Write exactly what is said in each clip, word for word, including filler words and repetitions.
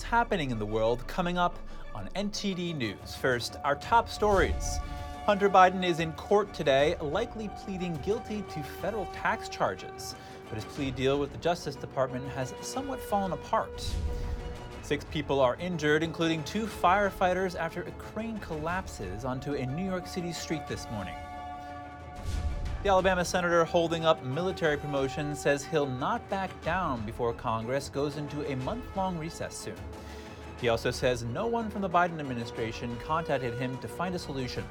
what's happening in the world coming up on N T D News. First, our top stories. Hunter Biden is in court today, likely pleading guilty to federal tax charges. But his plea deal with the Justice Department has somewhat fallen apart. Six people are injured, including two firefighters, after a crane collapses onto a New York City street this morning. The Alabama senator holding up military promotion says he'll not back down before Congress goes into a month-long recess soon. He also says no one from the Biden administration contacted him to find a solution.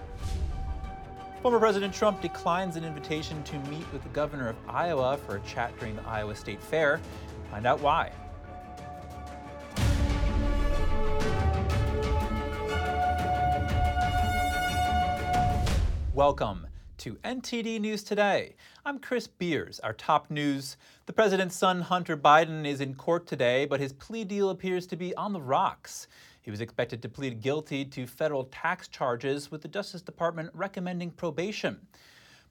Former President Trump declines an invitation to meet with the governor of Iowa for a chat during the Iowa State Fair. Find out why. Welcome to N T D News Today. I'm Chris Beers. Our top news: the president's son, Hunter Biden, is in court today, but his plea deal appears to be on the rocks. He was expected to plead guilty to federal tax charges, with the Justice Department recommending probation.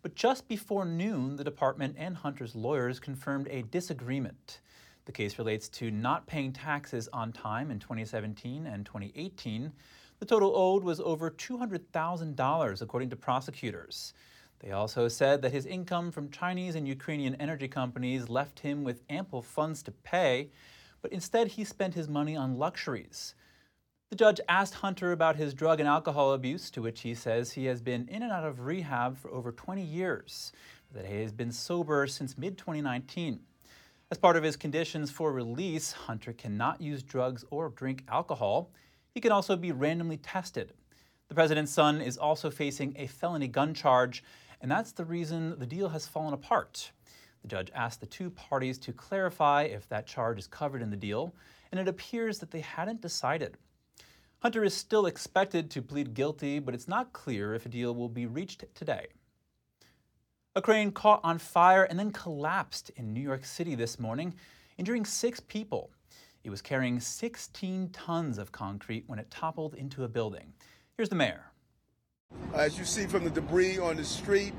But just before noon, the department and Hunter's lawyers confirmed a disagreement. The case relates to not paying taxes on time in twenty seventeen and twenty eighteen. The total owed was over two hundred thousand dollars, according to prosecutors. They also said that his income from Chinese and Ukrainian energy companies left him with ample funds to pay, but instead he spent his money on luxuries. The judge asked Hunter about his drug and alcohol abuse, to which he says he has been in and out of rehab for over twenty years, that he has been sober since mid twenty nineteen. As part of his conditions for release, Hunter cannot use drugs or drink alcohol. He can also be randomly tested. The president's son is also facing a felony gun charge, and that's the reason the deal has fallen apart. The judge asked the two parties to clarify if that charge is covered in the deal, and it appears that they hadn't decided. Hunter is still expected to plead guilty, but it's not clear if a deal will be reached today. A crane caught on fire and then collapsed in New York City this morning, injuring six people. It was carrying sixteen tons of concrete when it toppled into a building. Here's the mayor. As you see from the debris on the street,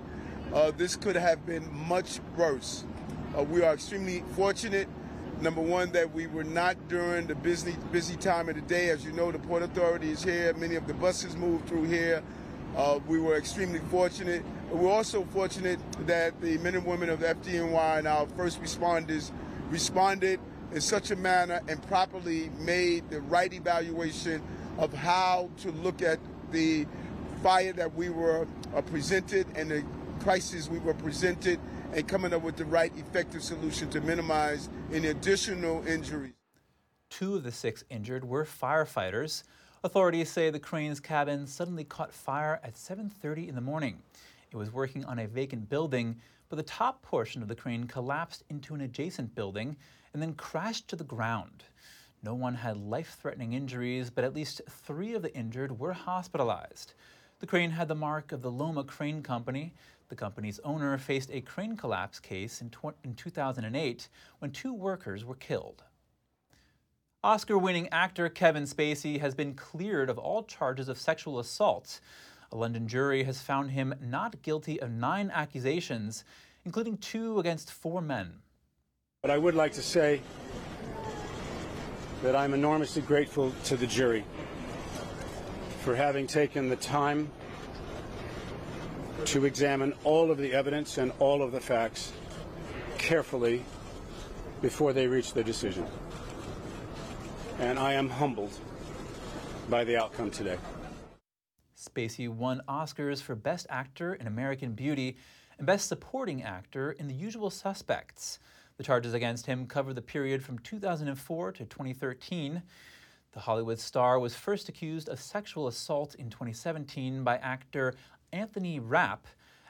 uh, this could have been much worse. Uh, we are extremely fortunate, number one, that we were not during the busy, busy time of the day. As you know, the Port Authority is here. Many of the buses moved through here. Uh, we were extremely fortunate. We're also fortunate that the men and women of F D N Y and our first responders responded in such a manner and properly made the right evaluation of how to look at the fire that we were uh, presented and the crisis we were presented, and coming up with the right effective solution to minimize any additional injuries. Two of the six injured were firefighters. Authorities say the crane's cabin suddenly caught fire at seven thirty in the morning. It was working on a vacant building, but the top portion of the crane collapsed into an adjacent building and then crashed to the ground. No one had life-threatening injuries, but at least three of the injured were hospitalized. The crane had the mark of the Loma Crane Company. The company's owner faced a crane collapse case in, tw- in two thousand eight when two workers were killed. Oscar-winning actor Kevin Spacey has been cleared of all charges of sexual assault. A London jury has found him not guilty of nine accusations, including two against four men. But I would like to say that I'm enormously grateful to the jury for having taken the time to examine all of the evidence and all of the facts carefully before they reach their decision. And I am humbled by the outcome today. Spacey won Oscars for Best Actor in American Beauty and Best Supporting Actor in The Usual Suspects. The charges against him cover the period from two thousand four to twenty thirteen. The Hollywood star was first accused of sexual assault in twenty seventeen by actor Anthony Rapp.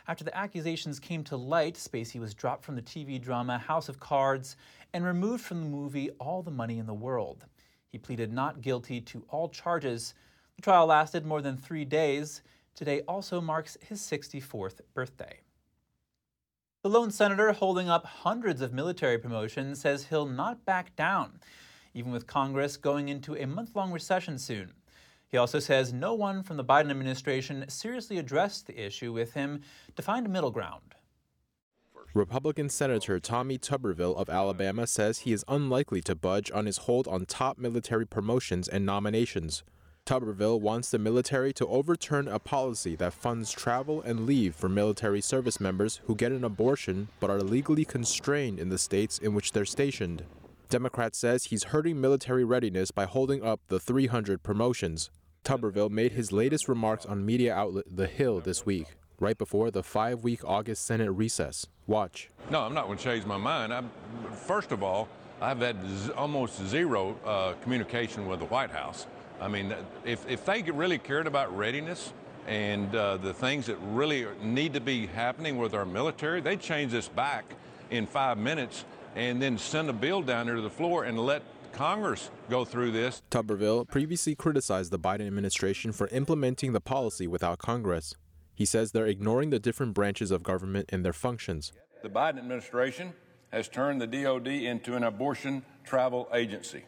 After the accusations came to light, Spacey was dropped from the T V drama House of Cards and removed from the movie All the Money in the World. He pleaded not guilty to all charges. The trial lasted more than three days. Today also marks his sixty-fourth birthday. The lone senator holding up hundreds of military promotions says he'll not back down, even with Congress going into a month-long recession soon. He also says no one from the Biden administration seriously addressed the issue with him to find a middle ground. Republican Senator Tommy Tuberville of Alabama says he is unlikely to budge on his hold on top military promotions and nominations. Tuberville wants the military to overturn a policy that funds travel and leave for military service members who get an abortion but are legally constrained in the states in which they're stationed. Democrat says he's hurting military readiness by holding up the three hundred promotions. Tuberville made his latest remarks on media outlet The Hill this week, right before the five-week August Senate recess. Watch. No, I'm not going to change my mind. I'm, first of all, I've had z- almost zero uh, communication with the White House. I mean, if, if they really cared about readiness and uh, the things that really need to be happening with our military, they'd change this back in five minutes and then send a bill down there to the floor and let Congress go through this. Tuberville previously criticized the Biden administration for implementing the policy without Congress. He says they're ignoring the different branches of government and their functions. The Biden administration has turned the D O D into an abortion travel agency.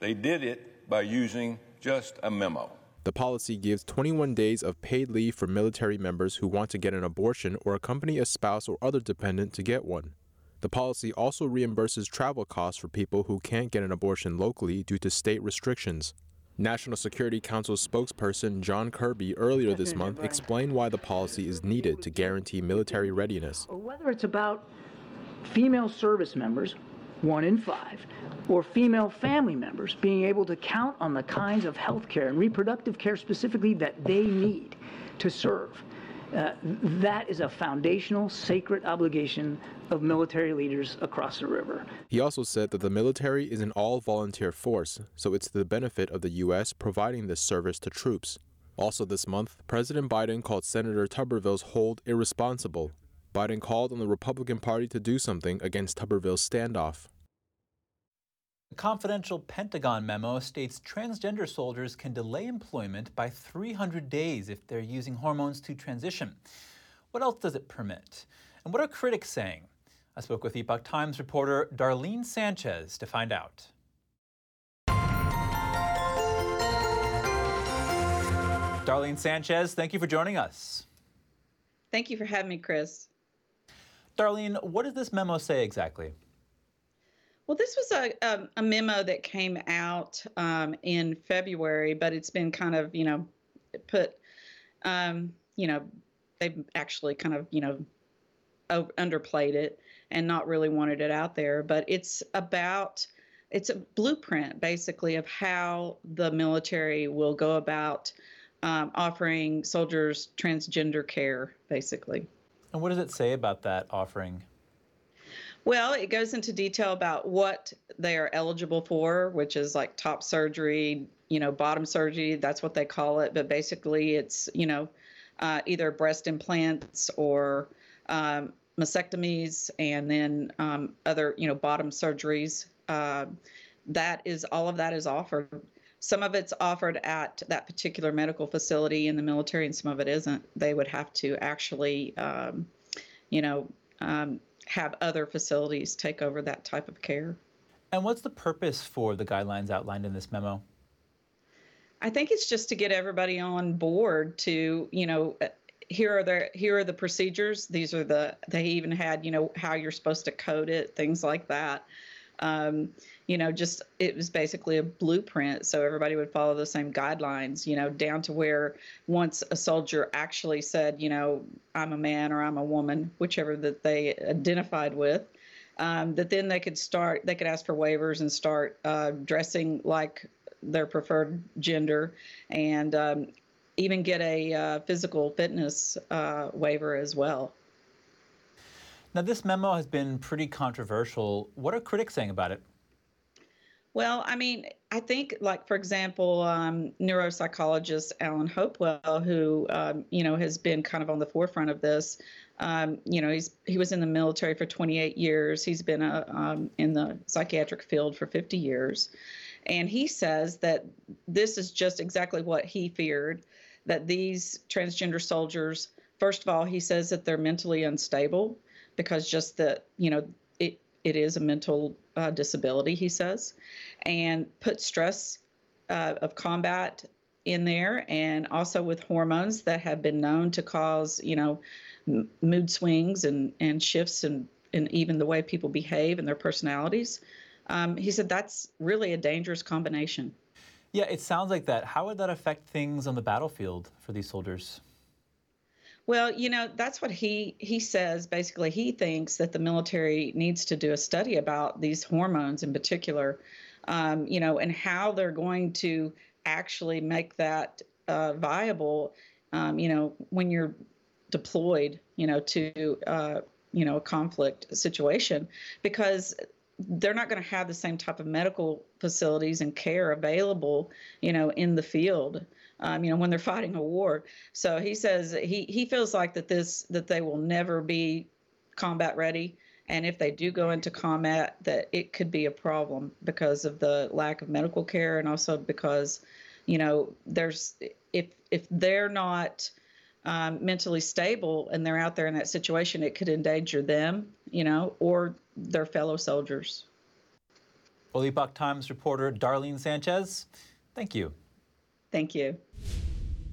They did it by using just a memo. The policy gives twenty-one days of paid leave for military members who want to get an abortion or accompany a spouse or other dependent to get one. The policy also reimburses travel costs for people who can't get an abortion locally due to state restrictions. National Security Council spokesperson John Kirby earlier this month explained why the policy is needed to guarantee military readiness. Whether it's about female service members, one in five, or female family members being able to count on the kinds of health care and reproductive care specifically that they need to serve. Uh, that is a foundational, sacred obligation of military leaders across the river. He also said that the military is an all-volunteer force, so it's to the benefit of the U S providing this service to troops. Also this month, President Biden called Senator Tuberville's hold irresponsible. Biden called on the Republican Party to do something against Tuberville's standoff. A confidential Pentagon memo states transgender soldiers can delay employment by three hundred days if they're using hormones to transition. What else does it permit? And what are critics saying? I spoke with Epoch Times reporter Darlene Sanchez to find out. Darlene Sanchez, thank you for joining us. Thank you for having me, Chris. Darlene, what does this memo say exactly? Well, this was a, a, a memo that came out um, in February, but it's been kind of, you know, put, um, you know, they've actually kind of, you know, over, underplayed it and not really wanted it out there. But it's about, it's a blueprint, basically, of how the military will go about um, offering soldiers transgender care, basically. And what does it say about that offering? Well, it goes into detail about what they are eligible for, which is like top surgery, you know, bottom surgery. That's what they call it. But basically it's, you know, uh, either breast implants or um, mastectomies and then um, other, you know, bottom surgeries. Uh, that is all of that is offered. Some of it's offered at that particular medical facility in the military and some of it isn't. They would have to actually, um, you know, um, have other facilities take over that type of care. And what's the purpose for the guidelines outlined in this memo? I think it's just to get everybody on board to, you know, here are the, here are the procedures. These are the, they even had, you know, how you're supposed to code it, things like that. Um, you know, just, it was basically a blueprint. So everybody would follow the same guidelines, you know, down to where once a soldier actually said, you know, I'm a man or I'm a woman, whichever that they identified with, um, that then they could start, they could ask for waivers and start uh, dressing like their preferred gender and um, even get a uh, physical fitness uh, waiver as well. Now, this memo has been pretty controversial. What are critics saying about it? Well, I mean, I think, like, for example, um, neuropsychologist Alan Hopewell, who, um, you know, has been kind of on the forefront of this. Um, you know, he's he was in the military for twenty-eight years. He's been uh, um, in the psychiatric field for fifty years. And he says that this is just exactly what he feared, that these transgender soldiers, first of all, he says that they're mentally unstable. Because just that, you know, it it is a mental uh, disability, he says, and put stress uh, of combat in there, and also with hormones that have been known to cause, you know, mood swings and, and shifts in, in even the way people behave and their personalities. Um, he said that's really a dangerous combination. Yeah, it sounds like that. How would that affect things on the battlefield for these soldiers? Well, you know, that's what he he says. Basically, he thinks that the military needs to do a study about these hormones in particular, um, you know, and how they're going to actually make that uh, viable, um, you know, when you're deployed, you know, to, uh, you know, a conflict situation, because they're not going to have the same type of medical facilities and care available, you know, in the field, um, you know, when they're fighting a war. So he says he, he feels like that this that they will never be combat ready. And if they do go into combat, that it could be a problem because of the lack of medical care. And also because, you know, there's if if they're not um, mentally stable and they're out there in that situation, it could endanger them, you know, or their fellow soldiers. Well, Epoch Times reporter Darlene Sanchez, thank you. Thank you.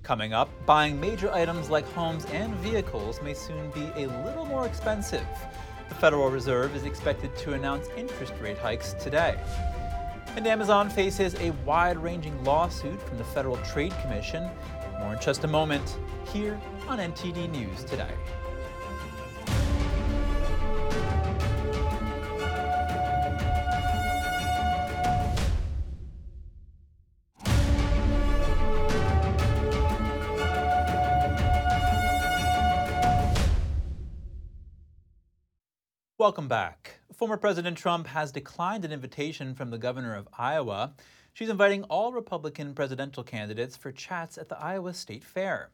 Coming up, buying major items like homes and vehicles may soon be a little more expensive. The Federal Reserve is expected to announce interest rate hikes today. And Amazon faces a wide-ranging lawsuit from the Federal Trade Commission. More in just a moment, here on N T D News Today. Welcome back. Former President Trump has declined an invitation from the governor of Iowa. She's inviting all Republican presidential candidates for chats at the Iowa State Fair.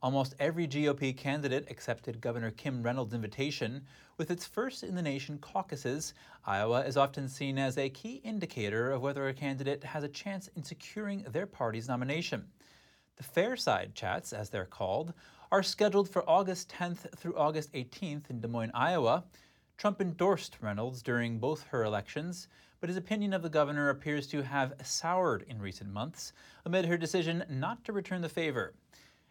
Almost every G O P candidate accepted Governor Kim Reynolds' invitation. With its first-in-the-nation caucuses, Iowa is often seen as a key indicator of whether a candidate has a chance in securing their party's nomination. The Fairside chats, as they're called, are scheduled for August tenth through August eighteenth in Des Moines, Iowa. Trump endorsed Reynolds during both her elections, but his opinion of the governor appears to have soured in recent months amid her decision not to return the favor.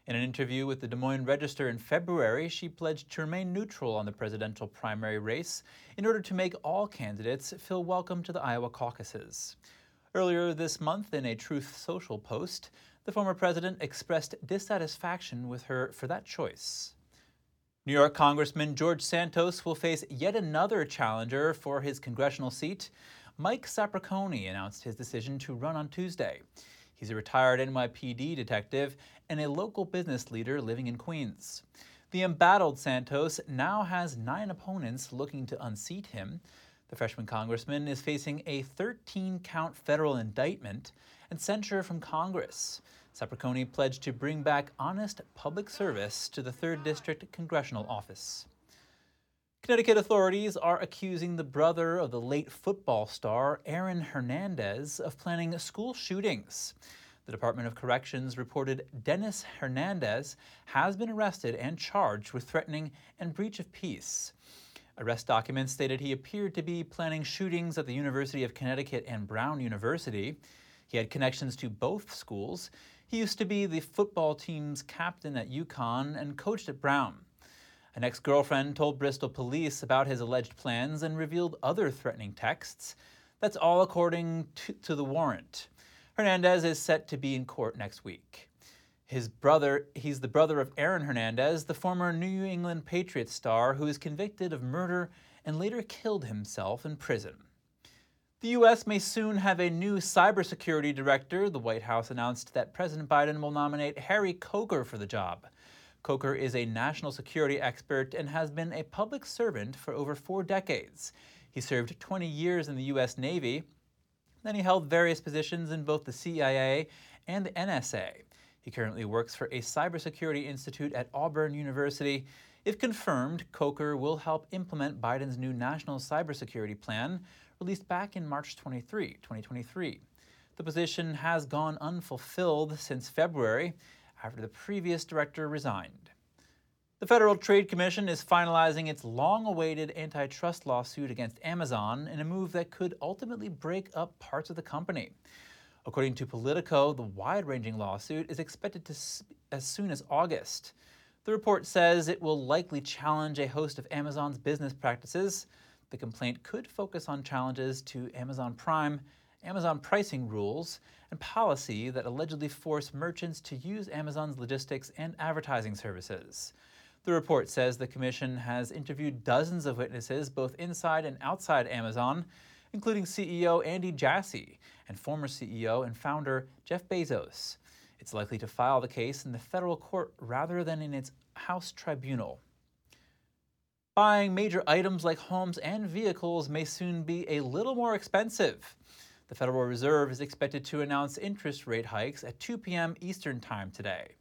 In an interview with the Des Moines Register in February, she pledged to remain neutral on the presidential primary race in order to make all candidates feel welcome to the Iowa caucuses. Earlier this month, in a Truth Social post, the former president expressed dissatisfaction with her for that choice. New York Congressman George Santos will face yet another challenger for his congressional seat. Mike Sapraconi announced his decision to run on Tuesday. He's a retired N Y P D detective and a local business leader living in Queens. The embattled Santos now has nine opponents looking to unseat him. The freshman congressman is facing a thirteen-count federal indictment and censure from Congress. Sapraconi pledged to bring back honest public service to the third District Congressional Office. Connecticut authorities are accusing the brother of the late football star Aaron Hernandez of planning school shootings. The Department of Corrections reported Dennis Hernandez has been arrested and charged with threatening and breach of peace. Arrest documents stated he appeared to be planning shootings at the University of Connecticut and Brown University. He had connections to both schools. He used to be the football team's captain at UConn and coached at Brown. An ex-girlfriend told Bristol police about his alleged plans and revealed other threatening texts. That's all according to, to the warrant. Hernandez is set to be in court next week. His brother, he's the brother of Aaron Hernandez, the former New England Patriots star who is convicted of murder and later killed himself in prison. The U S may soon have a new cybersecurity director. The White House announced that President Biden will nominate Harry Coker for the job. Coker is a national security expert and has been a public servant for over four decades. He served twenty years in the U S Navy. Then he held various positions in both the C I A and the N S A. He currently works for a cybersecurity institute at Auburn University. If confirmed, Coker will help implement Biden's new national cybersecurity plan, released back in March twenty-third, twenty twenty-three. The position has gone unfulfilled since February, after the previous director resigned. The Federal Trade Commission is finalizing its long-awaited antitrust lawsuit against Amazon in a move that could ultimately break up parts of the company. According to Politico, the wide-ranging lawsuit is expected to sp- as soon as August. The report says it will likely challenge a host of Amazon's business practices. The complaint could focus on challenges to Amazon Prime, Amazon pricing rules, and policy that allegedly force merchants to use Amazon's logistics and advertising services. The report says the commission has interviewed dozens of witnesses both inside and outside Amazon, including C E O Andy Jassy and former C E O and founder Jeff Bezos. It's likely to file the case in the federal court rather than in its House tribunal. Buying major items like homes and vehicles may soon be a little more expensive. The Federal Reserve is expected to announce interest rate hikes at two p.m. Eastern Time today.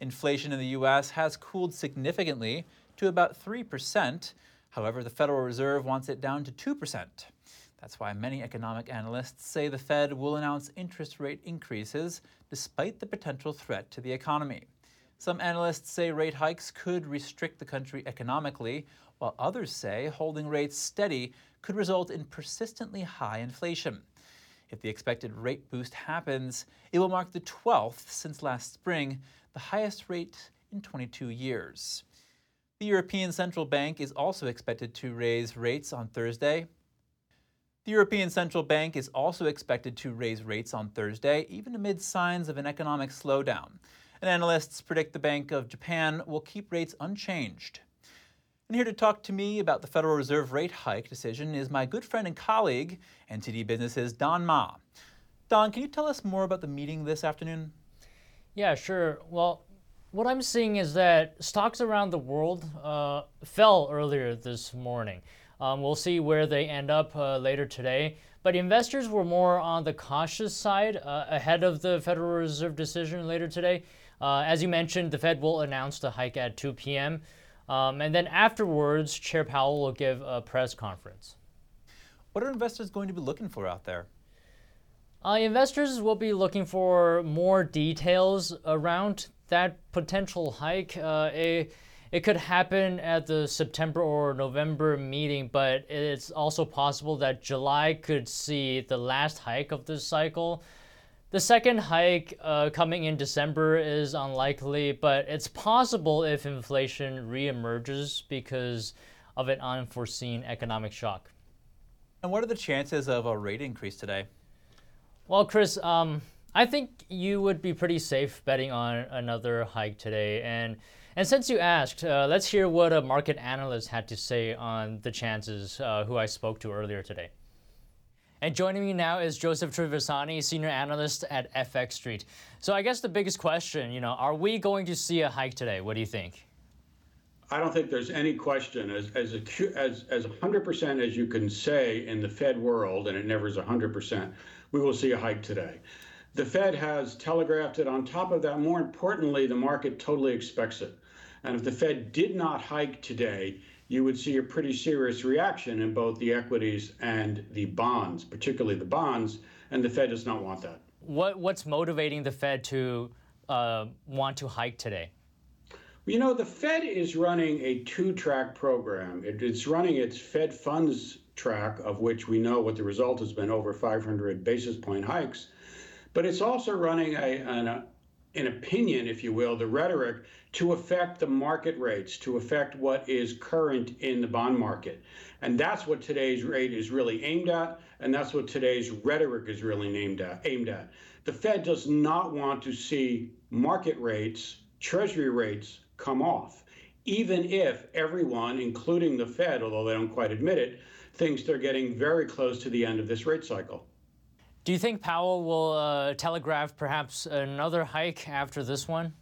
Inflation in the U S has cooled significantly to about three percent. However, the Federal Reserve wants it down to two percent. That's why many economic analysts say the Fed will announce interest rate increases despite the potential threat to the economy. Some analysts say rate hikes could restrict the country economically, while others say holding rates steady could result in persistently high inflation. If the expected rate boost happens, it will mark the twelfth since last spring, the highest rate in twenty-two years. The European Central Bank is also expected to raise rates on Thursday. The European Central Bank is also expected to raise rates on Thursday, even amid signs of an economic slowdown. And analysts predict the Bank of Japan will keep rates unchanged. And here to talk to me about the Federal Reserve rate hike decision is my good friend and colleague, N T D Business's Don Ma. Don, can you tell us more about the meeting this afternoon? Yeah, sure. Well, what I'm seeing is that stocks around the world uh, fell earlier this morning. Um, we'll see where they end up uh, later today. But investors were more on the cautious side uh, ahead of the Federal Reserve decision later today. Uh, as you mentioned, the Fed will announce the hike at two p.m. Um, and then afterwards, Chair Powell will give a press conference. What are investors going to be looking for out there? Uh, investors will be looking for more details around that potential hike. Uh, a, it could happen at the September or November meeting, but it's also possible that July could see the last hike of this cycle. The second hike uh, coming in December is unlikely, but it's possible if inflation reemerges because of an unforeseen economic shock. And what are the chances of a rate increase today? Well, Chris, um, I think you would be pretty safe betting on another hike today. And and since you asked, uh, let's hear what a market analyst had to say on the chances, uh, who I spoke to earlier today. And joining me now is Joseph Trevisani, senior analyst at F X Street. So I guess the biggest question, you know, are we going to see a hike today? What do you think? I don't think there's any question. As as a, as as one hundred percent as you can say in the Fed world, and it never is one hundred percent, we will see a hike today. The Fed has telegraphed it. On top of that, more importantly, the market totally expects it. And if the Fed did not hike today, you would see a pretty serious reaction in both the equities and the bonds, particularly the bonds, and the Fed does not want that. What What's motivating the Fed to uh, want to hike today? You know, the Fed is running a two-track program. It, it's running its Fed funds track, of which we know what the result has been, over five hundred basis point hikes, but it's also running a, an, an opinion, if you will, the rhetoric to affect the market rates, to affect what is current in the bond market. And that's what today's rate is really aimed at, and that's what today's rhetoric is really aimed at, aimed at. The Fed does not want to see market rates, Treasury rates, come off, even if everyone, including the Fed, although they don't quite admit it, thinks they're getting very close to the end of this rate cycle. Do you think Powell will uh, telegraph perhaps another hike after this one?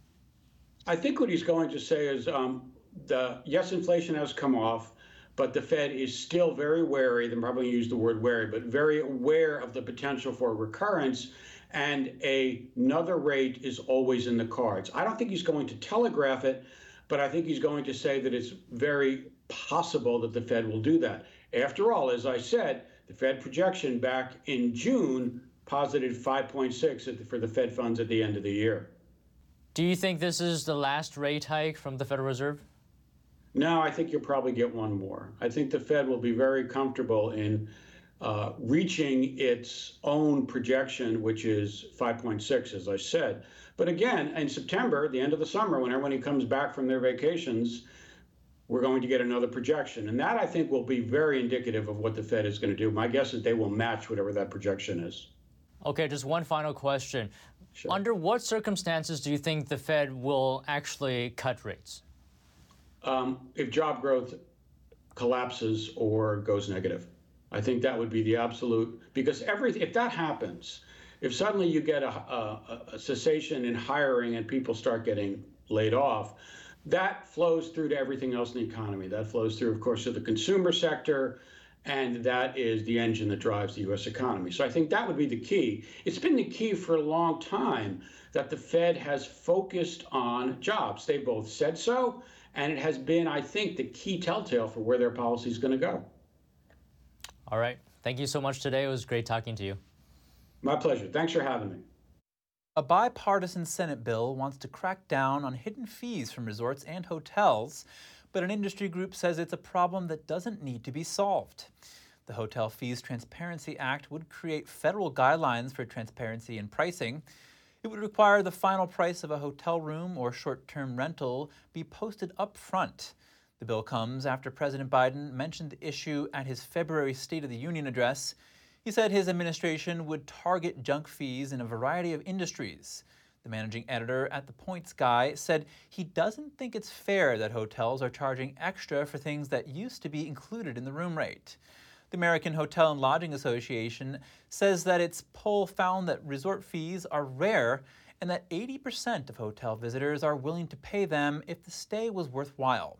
I think what he's going to say is, um, the yes, inflation has come off, but the Fed is still very wary, they probably use the word wary, but very aware of the potential for recurrence, and a, another rate is always in the cards. I don't think he's going to telegraph it, but I think he's going to say that it's very possible that the Fed will do that. After all, as I said, the Fed projection back in June posited five point six for the Fed funds at the end of the year. Do you think this is the last rate hike from the Federal Reserve? No, I think you'll probably get one more. I think the Fed will be very comfortable in uh, reaching its own projection, which is five point six, as I said. But again, in September, the end of the summer, when everybody comes back from their vacations, we're going to get another projection. And that, I think, will be very indicative of what the Fed is going to do. My guess is they will match whatever that projection is. Okay, just one final question. Sure. Under what circumstances do you think the Fed will actually cut rates? Um, if job growth collapses or goes negative. I think that would be the absolute, because every, if that happens, if suddenly you get a, a, a cessation in hiring and people start getting laid off, that flows through to everything else in the economy. That flows through, of course, to the consumer sector, and that is the engine that drives the U S economy. So I think that would be the key. It's been the key for a long time that the Fed has focused on jobs. They both said so, and it has been, I think, the key telltale for where their policy is going to go. All right. Thank you so much today. It was great talking to you. My pleasure. Thanks for having me. A bipartisan Senate bill wants to crack down on hidden fees from resorts and hotels, but an industry group says it's a problem that doesn't need to be solved. The Hotel Fees Transparency Act would create federal guidelines for transparency in pricing. It would require the final price of a hotel room or short-term rental be posted up front. The bill comes after President Biden mentioned the issue at his February State of the Union address. He said his administration would target junk fees in a variety of industries. The managing editor at The Points Guy said he doesn't think it's fair that hotels are charging extra for things that used to be included in the room rate. The American Hotel and Lodging Association says that its poll found that resort fees are rare and that eighty percent of hotel visitors are willing to pay them if the stay was worthwhile.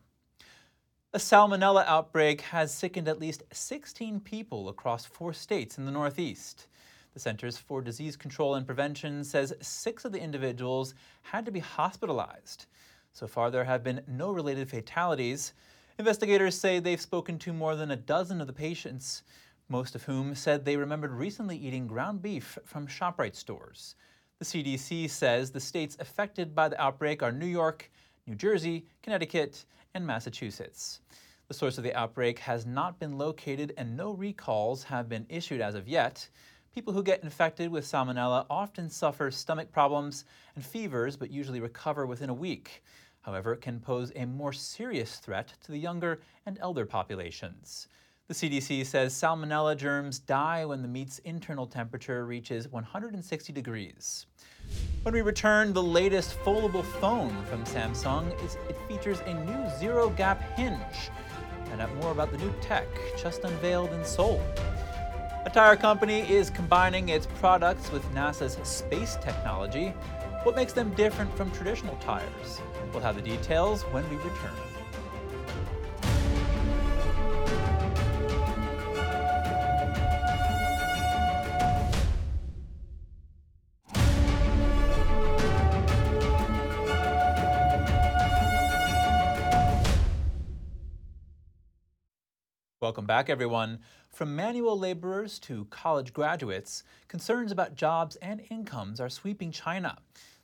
A salmonella outbreak has sickened at least sixteen people across four states in the Northeast. The Centers for Disease Control and Prevention says six of the individuals had to be hospitalized. So far, there have been no related fatalities. Investigators say they've spoken to more than a dozen of the patients, most of whom said they remembered recently eating ground beef from ShopRite stores. The C D C says the states affected by the outbreak are New York, New Jersey, Connecticut, and Massachusetts. The source of the outbreak has not been located and no recalls have been issued as of yet. People who get infected with salmonella often suffer stomach problems and fevers, but usually recover within a week. However, it can pose a more serious threat to the younger and elder populations. The C D C says salmonella germs die when the meat's internal temperature reaches one hundred sixty degrees. When we return, the latest foldable phone from Samsung is it features a new zero-gap hinge. Find out more about the new tech just unveiled in Seoul. A tire company is combining its products with NASA's space technology. What makes them different from traditional tires? We'll have the details when we return. Welcome back, everyone. From manual laborers to college graduates, concerns about jobs and incomes are sweeping China.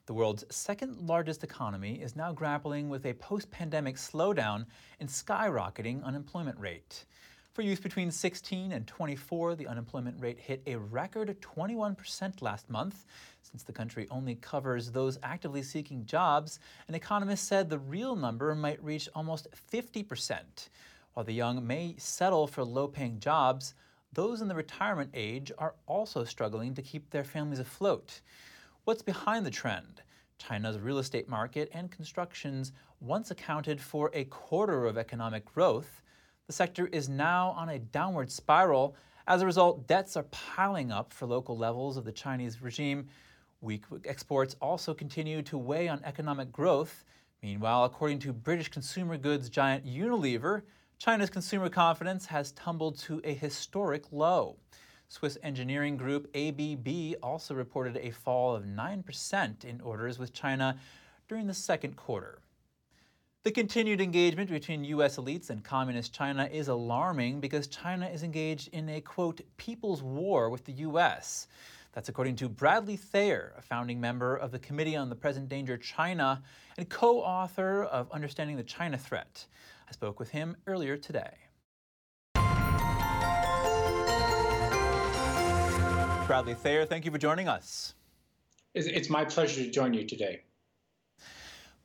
The world's second largest economy is now grappling with a post-pandemic slowdown and skyrocketing unemployment rate. For youth between sixteen and twenty-four, the unemployment rate hit a record twenty-one percent last month. Since the country only covers those actively seeking jobs, an economist said the real number might reach almost fifty percent. While the young may settle for low-paying jobs, those in the retirement age are also struggling to keep their families afloat. What's behind the trend? China's real estate market and constructions once accounted for a quarter of economic growth. The sector is now on a downward spiral. As a result, debts are piling up for local levels of the Chinese regime. Weak exports also continue to weigh on economic growth. Meanwhile, according to British consumer goods giant Unilever, China's consumer confidence has tumbled to a historic low. Swiss engineering group A B B also reported a fall of nine percent in orders with China during the second quarter. The continued engagement between U S elites and communist China is alarming because China is engaged in a, quote, people's war with the U S. That's according to Bradley Thayer, a founding member of the Committee on the Present Danger China and co-author of Understanding the China Threat. I spoke with him earlier today. Bradley Thayer, thank you for joining us. It's my pleasure to join you today.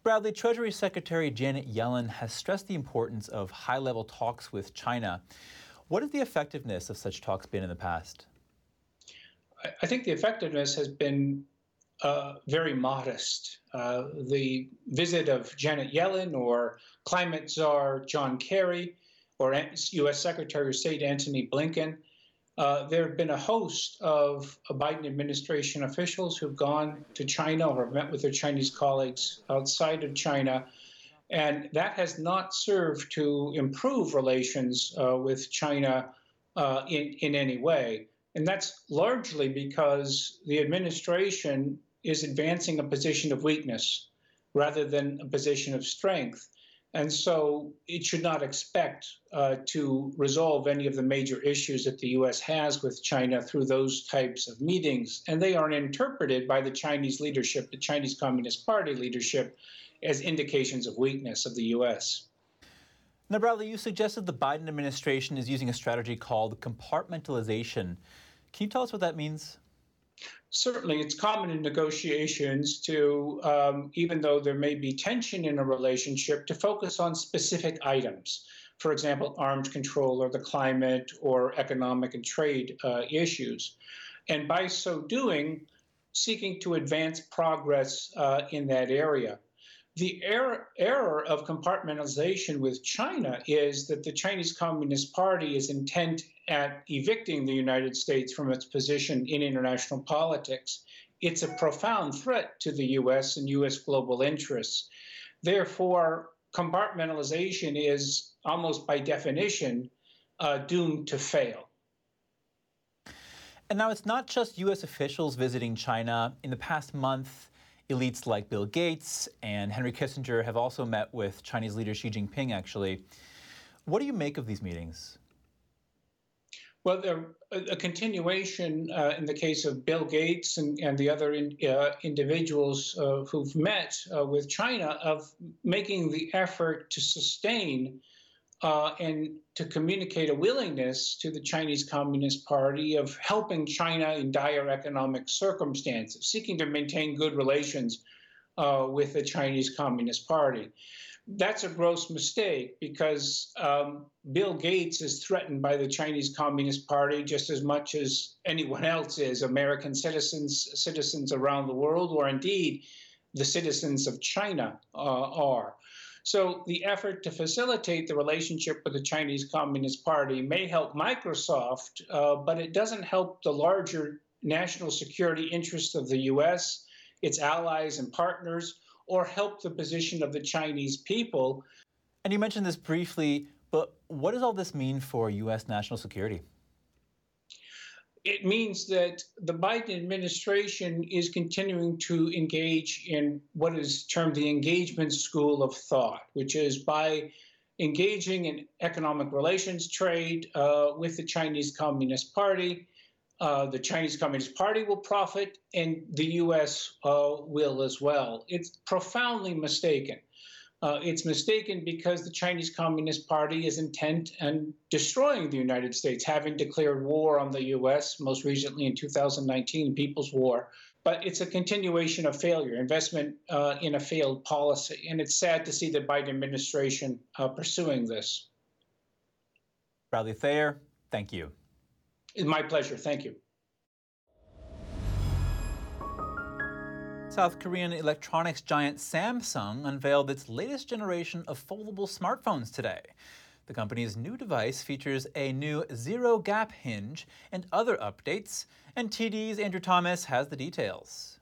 Bradley, Treasury Secretary Janet Yellen has stressed the importance of high-level talks with China. What has the effectiveness of such talks been in the past? I think the effectiveness has been uh, very modest. Uh, the visit of Janet Yellen or climate czar John Kerry or U S Secretary of State Antony Blinken, uh, there have been a host of Biden administration officials who've gone to China or have met with their Chinese colleagues outside of China. And that has not served to improve relations uh, with China uh, in, in any way. And that's largely because the administration is advancing a position of weakness rather than a position of strength. And so it should not expect uh, to resolve any of the major issues that the U S has with China through those types of meetings. And they aren't interpreted by the Chinese leadership, the Chinese Communist Party leadership, as indications of weakness of the U S. Now, Bradley, you suggested the Biden administration is using a strategy called compartmentalization. Can you tell us what that means? Certainly, it's common in negotiations to, um, even though there may be tension in a relationship, to focus on specific items. For example, arms control or the climate or economic and trade uh, issues. And by so doing, seeking to advance progress uh, in that area. The error, error of compartmentalization with China is that the Chinese Communist Party is intent at evicting the United States from its position in international politics. It's a profound threat to the U S and U S global interests. Therefore, compartmentalization is almost by definition uh, doomed to fail. And now it's not just U S officials visiting China. In the past month, elites like Bill Gates and Henry Kissinger have also met with Chinese leader Xi Jinping, actually. What do you make of these meetings? Well, they're a continuation uh, in the case of Bill Gates and, and the other in, uh, individuals uh, who've met uh, with China of making the effort to sustain uh, and to communicate a willingness to the Chinese Communist Party of helping China in dire economic circumstances, seeking to maintain good relations uh, with the Chinese Communist Party. That's a gross mistake because um, Bill Gates is threatened by the Chinese Communist Party just as much as anyone else is, American citizens, citizens around the world, or indeed the citizens of China uh, are. So the effort to facilitate the relationship with the Chinese Communist Party may help Microsoft, uh, but it doesn't help the larger national security interests of the U S, its allies and partners, or help the position of the Chinese people. And you mentioned this briefly, but what does all this mean for U S national security? It means that the Biden administration is continuing to engage in what is termed the engagement school of thought, which is by engaging in economic relations trade uh, with the Chinese Communist Party, Uh, the Chinese Communist Party will profit, and the U S uh, will as well. It's profoundly mistaken. Uh, it's mistaken because the Chinese Communist Party is intent on destroying the United States, having declared war on the U S, most recently in two thousand nineteen, People's War. But it's a continuation of failure, investment uh, in a failed policy. And it's sad to see the Biden administration uh, pursuing this. Bradley Thayer, thank you. My pleasure. Thank you. South Korean electronics giant Samsung unveiled its latest generation of foldable smartphones today. The company's new device features a new zero-gap hinge and other updates, and T D's Andrew Thomas has the details.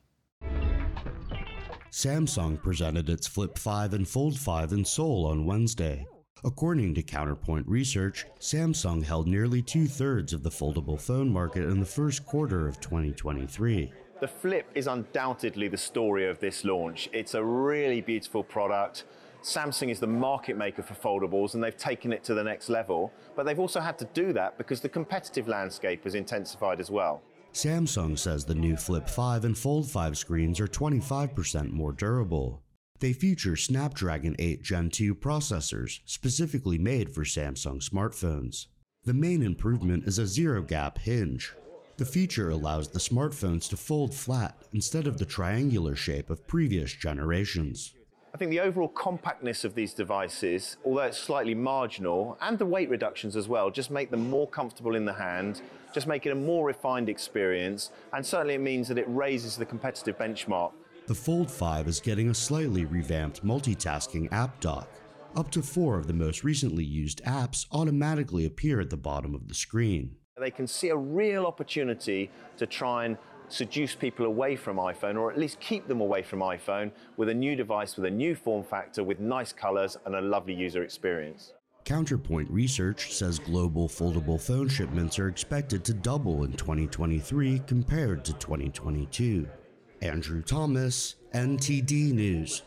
Samsung presented its Flip five and Fold five in Seoul on Wednesday. According to Counterpoint Research, Samsung held nearly two-thirds of the foldable phone market in the first quarter of twenty twenty-three. The Flip is undoubtedly the story of this launch. It's a really beautiful product. Samsung is the market maker for foldables, and they've taken it to the next level. But they've also had to do that because the competitive landscape has intensified as well. Samsung says the new Flip five and Fold five screens are twenty-five percent more durable. They feature Snapdragon eight Gen two processors, specifically made for Samsung smartphones. The main improvement is a zero-gap hinge. The feature allows the smartphones to fold flat instead of the triangular shape of previous generations. I think the overall compactness of these devices, although it's slightly marginal, and the weight reductions as well, just make them more comfortable in the hand, just make it a more refined experience, and certainly it means that it raises the competitive benchmark. The Fold five is getting a slightly revamped multitasking app dock. Up to four of the most recently used apps automatically appear at the bottom of the screen. They can see a real opportunity to try and seduce people away from iPhone, or at least keep them away from iPhone, with a new device with a new form factor, with nice colors and a lovely user experience. Counterpoint Research says global foldable phone shipments are expected to double in twenty twenty-three compared to twenty twenty-two. Andrew Thomas, N T D News.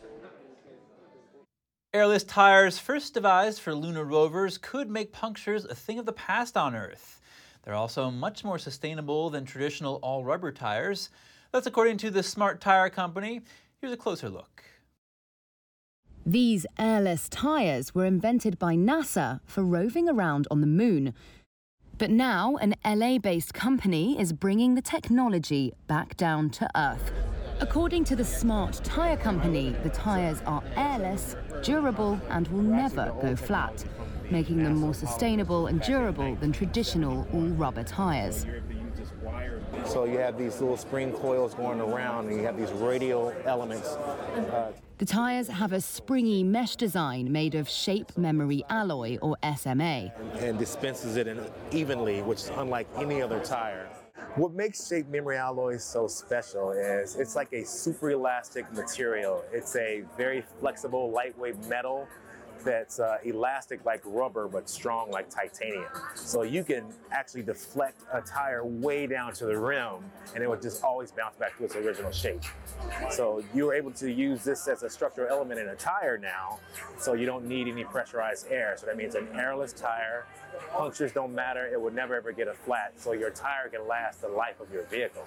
Airless tires, first devised for lunar rovers, could make punctures a thing of the past on Earth. They're also much more sustainable than traditional all-rubber tires. That's according to the Smart Tire Company. Here's a closer look. These airless tires were invented by NASA for roving around on the moon. But now an L A-based company is bringing the technology back down to Earth. According to the Smart Tire Company, the tires are airless, durable, and will never go flat, making them more sustainable and durable than traditional all-rubber tires. So you have these little spring coils going around, and you have these radial elements. Uh, the tires have a springy mesh design made of shape memory alloy, or S M A. And dispenses it in evenly, which is unlike any other tire. What makes shape memory alloy so special is it's like a super elastic material. It's a very flexible, lightweight metal that's uh, elastic like rubber, but strong like titanium. So you can actually deflect a tire way down to the rim, and it would just always bounce back to its original shape. So you're able to use this as a structural element in a tire now, so you don't need any pressurized air. So that means an airless tire, punctures don't matter, it will never ever get a flat, so your tire can last the life of your vehicle.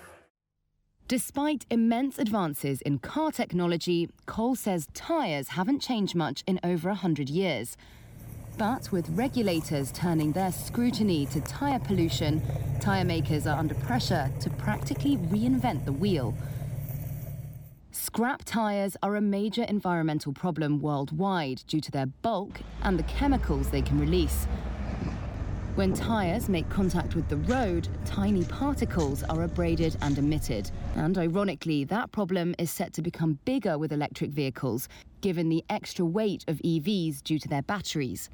Despite immense advances in car technology, Cole says tyres haven't changed much in over one hundred years. But with regulators turning their scrutiny to tyre pollution, tyre makers are under pressure to practically reinvent the wheel. Scrap tyres are a major environmental problem worldwide due to their bulk and the chemicals they can release. When tyres make contact with the road, tiny particles are abraded and emitted. And ironically, that problem is set to become bigger with electric vehicles, given the extra weight of E Vs due to their batteries.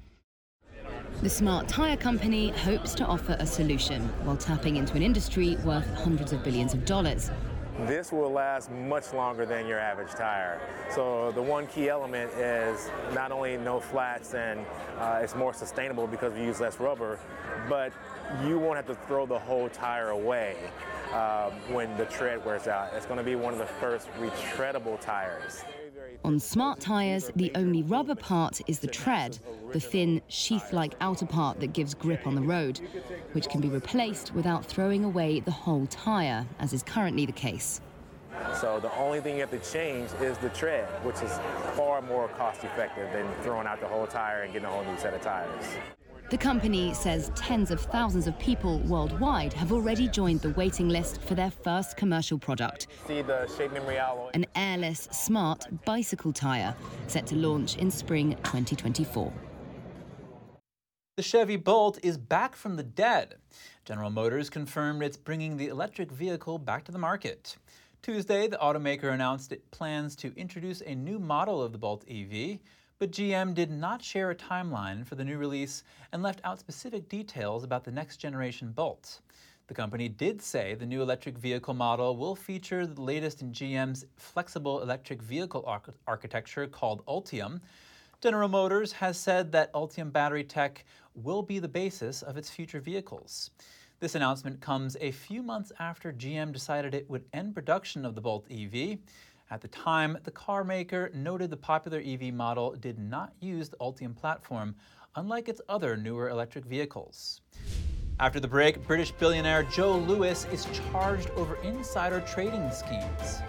The Smart Tire Company hopes to offer a solution while tapping into an industry worth hundreds of billions of dollars. This will last much longer than your average tire. So the one key element is not only no flats and uh, it's more sustainable because we use less rubber, but you won't have to throw the whole tire away uh, when the tread wears out. It's going to be one of the first retreadable tires. On smart tires, the only rubber part is the tread, the thin, sheath-like outer part that gives grip on the road, which can be replaced without throwing away the whole tire, as is currently the case. So the only thing you have to change is the tread, which is far more cost-effective than throwing out the whole tire and getting a whole new set of tires. The company says tens of thousands of people worldwide have already joined the waiting list for their first commercial product. See the shape memory alloy. An airless, smart bicycle tire set to launch in spring twenty twenty-four. The Chevy Bolt is back from the dead. General Motors confirmed it's bringing the electric vehicle back to the market. Tuesday, the automaker announced it plans to introduce a new model of the Bolt E V. But G M did not share a timeline for the new release and left out specific details about the next generation Bolt. The company did say the new electric vehicle model will feature the latest in G M's flexible electric vehicle ar- architecture called Ultium. General Motors has said that Ultium battery tech will be the basis of its future vehicles. This announcement comes a few months after G M decided it would end production of the Bolt E V. At the time, the car maker noted the popular E V model did not use the Ultium platform, unlike its other newer electric vehicles. After the break, British billionaire Joe Lewis is charged over insider trading schemes.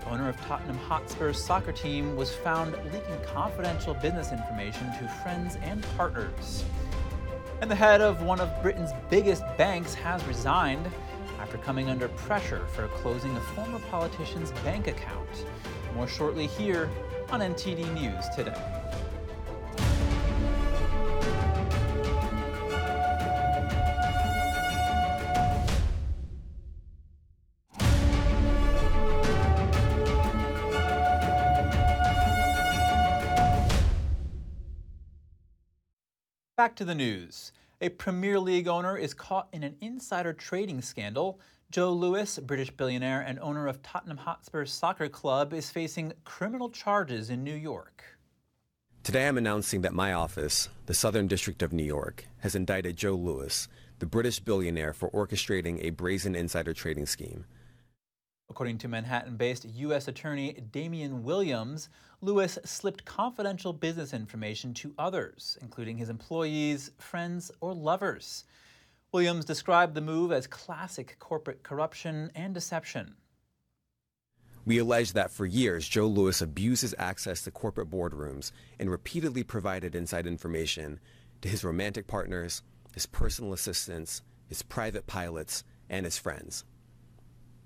The owner of Tottenham Hotspur's soccer team was found leaking confidential business information to friends and partners. And the head of one of Britain's biggest banks has resigned. after coming under pressure for closing a former politician's bank account. More shortly here on N T D News Today. Back to the news. A Premier League owner is caught in an insider trading scandal. Joe Louis, British billionaire and owner of Tottenham Hotspur's soccer club, is facing criminal charges in New York. Today I'm announcing that my office, the Southern District of New York, has indicted Joe Louis, the British billionaire, for orchestrating a brazen insider trading scheme. According to Manhattan-based U S Attorney Damian Williams, Lewis slipped confidential business information to others, including his employees, friends, or lovers. Williams described the move as classic corporate corruption and deception. We allege that for years, Joe Louis abused his access to corporate boardrooms and repeatedly provided inside information to his romantic partners, his personal assistants, his private pilots, and his friends.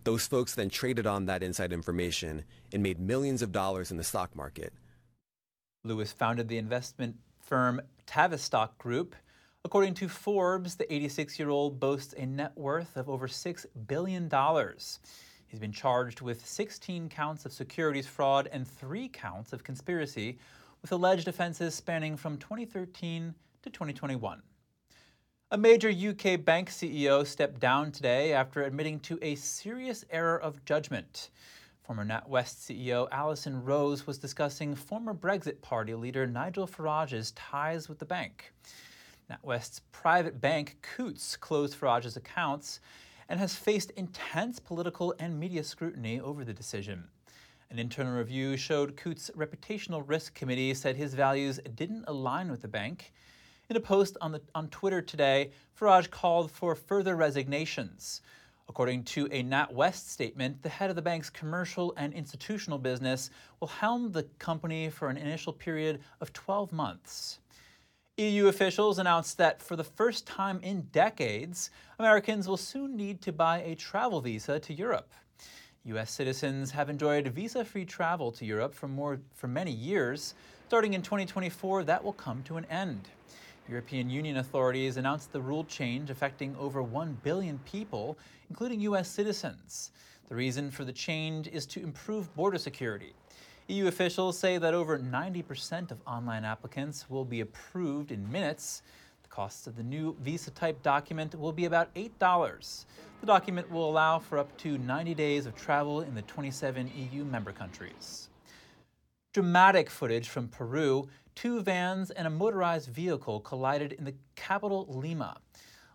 Those folks then traded on that inside information and made millions of dollars in the stock market. Lewis founded the investment firm Tavistock Group. According to Forbes, the eighty-six-year-old boasts a net worth of over six billion dollars. He's been charged with sixteen counts of securities fraud and three counts of conspiracy, with alleged offenses spanning from twenty thirteen to twenty twenty-one. A major U K bank C E O stepped down today after admitting to a serious error of judgment. Former NatWest C E O Alison Rose was discussing former Brexit Party leader Nigel Farage's ties with the bank. NatWest's private bank, Coutts, closed Farage's accounts and has faced intense political and media scrutiny over the decision. An internal review showed Coutts' reputational risk committee said his values didn't align with the bank. In a post on, the, on Twitter today, Farage called for further resignations. According to a NatWest statement, the head of the bank's commercial and institutional business will helm the company for an initial period of twelve months. E U officials announced that for the first time in decades, Americans will soon need to buy a travel visa to Europe. U S citizens have enjoyed visa-free travel to Europe for, more, for many years. Starting in twenty twenty-four, that will come to an end. European Union authorities announced the rule change affecting over one billion people, including U S citizens. The reason for the change is to improve border security. E U officials say that over ninety percent of online applicants will be approved in minutes. The cost of the new visa-type document will be about eight dollars. The document will allow for up to ninety days of travel in the twenty-seven E U member countries. Dramatic footage from Peru. Two vans and a motorized vehicle collided in the capital, Lima.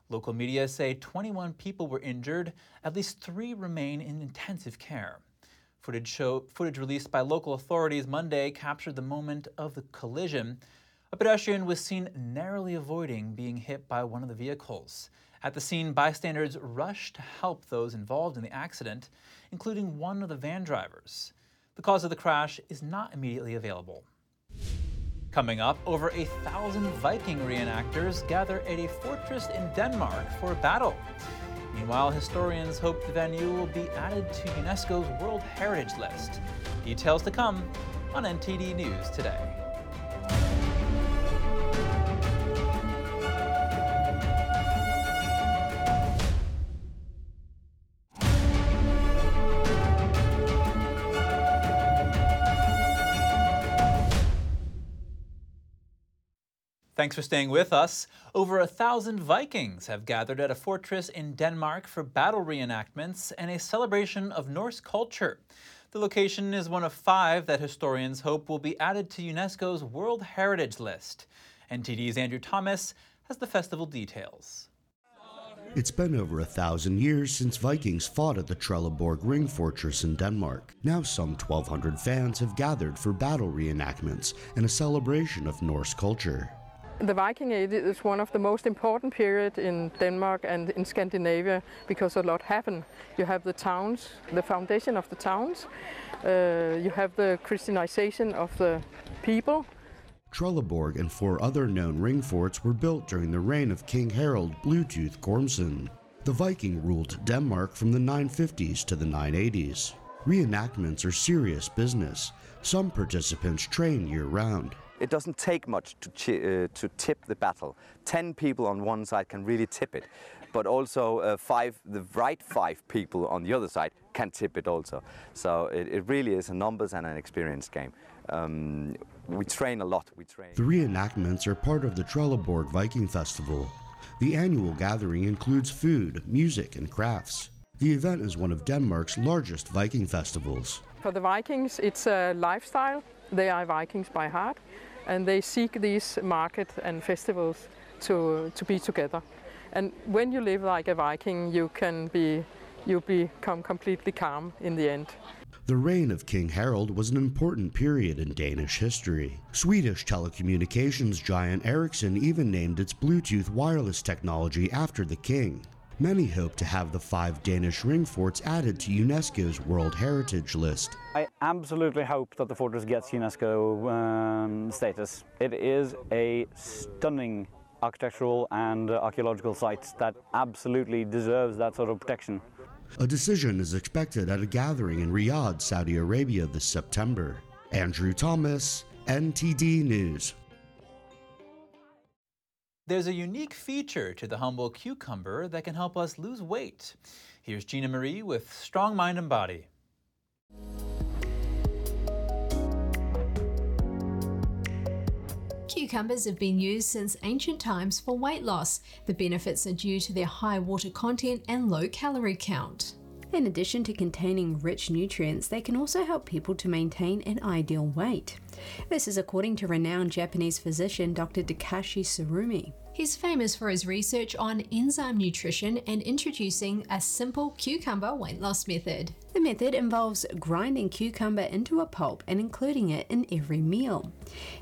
Local media say twenty-one people were injured. At least three remain in intensive care. Footage, show, footage released by local authorities Monday captured the moment of the collision. A pedestrian was seen narrowly avoiding being hit by one of the vehicles. At the scene, bystanders rushed to help those involved in the accident, including one of the van drivers. The cause of the crash is not immediately available. Coming up, over a thousand Viking reenactors gather at a fortress in Denmark for a battle. Meanwhile, historians hope the venue will be added to UNESCO's World Heritage List. Details to come on N T D News Today. Thanks for staying with us. Over a thousand Vikings have gathered at a fortress in Denmark for battle reenactments and a celebration of Norse culture. The location is one of five that historians hope will be added to UNESCO's World Heritage List. N T D's Andrew Thomas has the festival details. It's been over a thousand years since Vikings fought at the Trelleborg Ring Fortress in Denmark. Now some twelve hundred fans have gathered for battle reenactments and a celebration of Norse culture. The Viking Age is one of the most important periods in Denmark and in Scandinavia because a lot happened. You have the towns, the foundation of the towns, uh, you have the Christianization of the people. Trelleborg and four other known ring forts were built during the reign of King Harald Bluetooth Gormson. The Viking ruled Denmark from the nine fifties to the nine eighties. Reenactments are serious business. Some participants train year-round. It doesn't take much to, chi- uh, to tip the battle. Ten people on one side can really tip it, but also uh, five, the right five people on the other side can tip it also. So it, it really is a numbers and an experience game. Um, we train a lot. We train. The reenactments are part of the Trelleborg Viking Festival. The annual gathering includes food, music, and crafts. The event is one of Denmark's largest Viking festivals. For the Vikings, it's a lifestyle. They are Vikings by heart, and they seek these market and festivals to to be together. And when you live like a Viking, you can be you become completely calm in the end. The reign of King Harald was an important period in Danish history. Swedish telecommunications giant Ericsson even named its Bluetooth wireless technology after the king. Many hope to have the five Danish ring forts added to UNESCO's World Heritage List. I absolutely hope that the fortress gets UNESCO um, status. It is a stunning architectural and archaeological site that absolutely deserves that sort of protection. A decision is expected at a gathering in Riyadh, Saudi Arabia this September. Andrew Thomas, N T D News. There's a unique feature to the humble cucumber that can help us lose weight. Here's Gina Marie with Strong Mind and Body. Cucumbers have been used since ancient times for weight loss. The benefits are due to their high water content and low calorie count. In addition to containing rich nutrients, they can also help people to maintain an ideal weight. This is according to renowned Japanese physician Doctor Takashi Tsurumi. He's famous for his research on enzyme nutrition and introducing a simple cucumber weight loss method. The method involves grinding cucumber into a pulp and including it in every meal.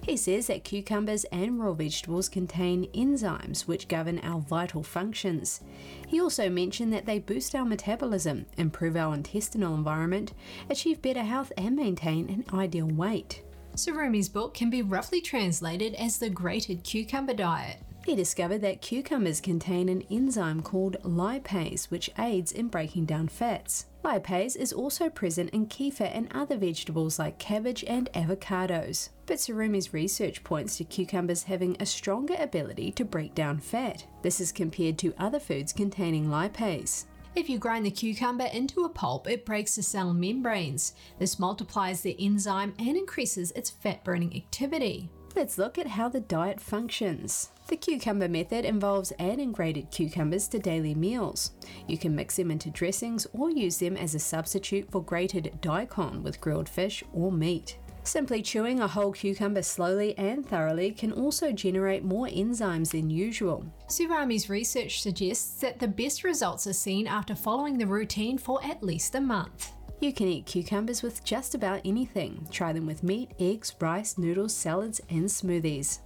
He says that cucumbers and raw vegetables contain enzymes which govern our vital functions. He also mentioned that they boost our metabolism, improve our intestinal environment, achieve better health, and maintain an ideal weight. Tsurumi's book can be roughly translated as the grated cucumber diet. He discovered that cucumbers contain an enzyme called lipase, which aids in breaking down fats. Lipase is also present in kefir and other vegetables like cabbage and avocados. But Tsurumi's research points to cucumbers having a stronger ability to break down fat. This is compared to other foods containing lipase. If you grind the cucumber into a pulp, it breaks the cell membranes. This multiplies the enzyme and increases its fat-burning activity. Let's look at how the diet functions. The cucumber method involves adding grated cucumbers to daily meals. You can mix them into dressings or use them as a substitute for grated daikon with grilled fish or meat. Simply chewing a whole cucumber slowly and thoroughly can also generate more enzymes than usual. Tsurami's research suggests that the best results are seen after following the routine for at least a month. You can eat cucumbers with just about anything. Try them with meat, eggs, rice, noodles, salads, and smoothies.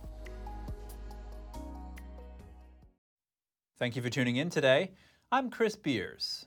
Thank you for tuning in today. I'm Chris Beers.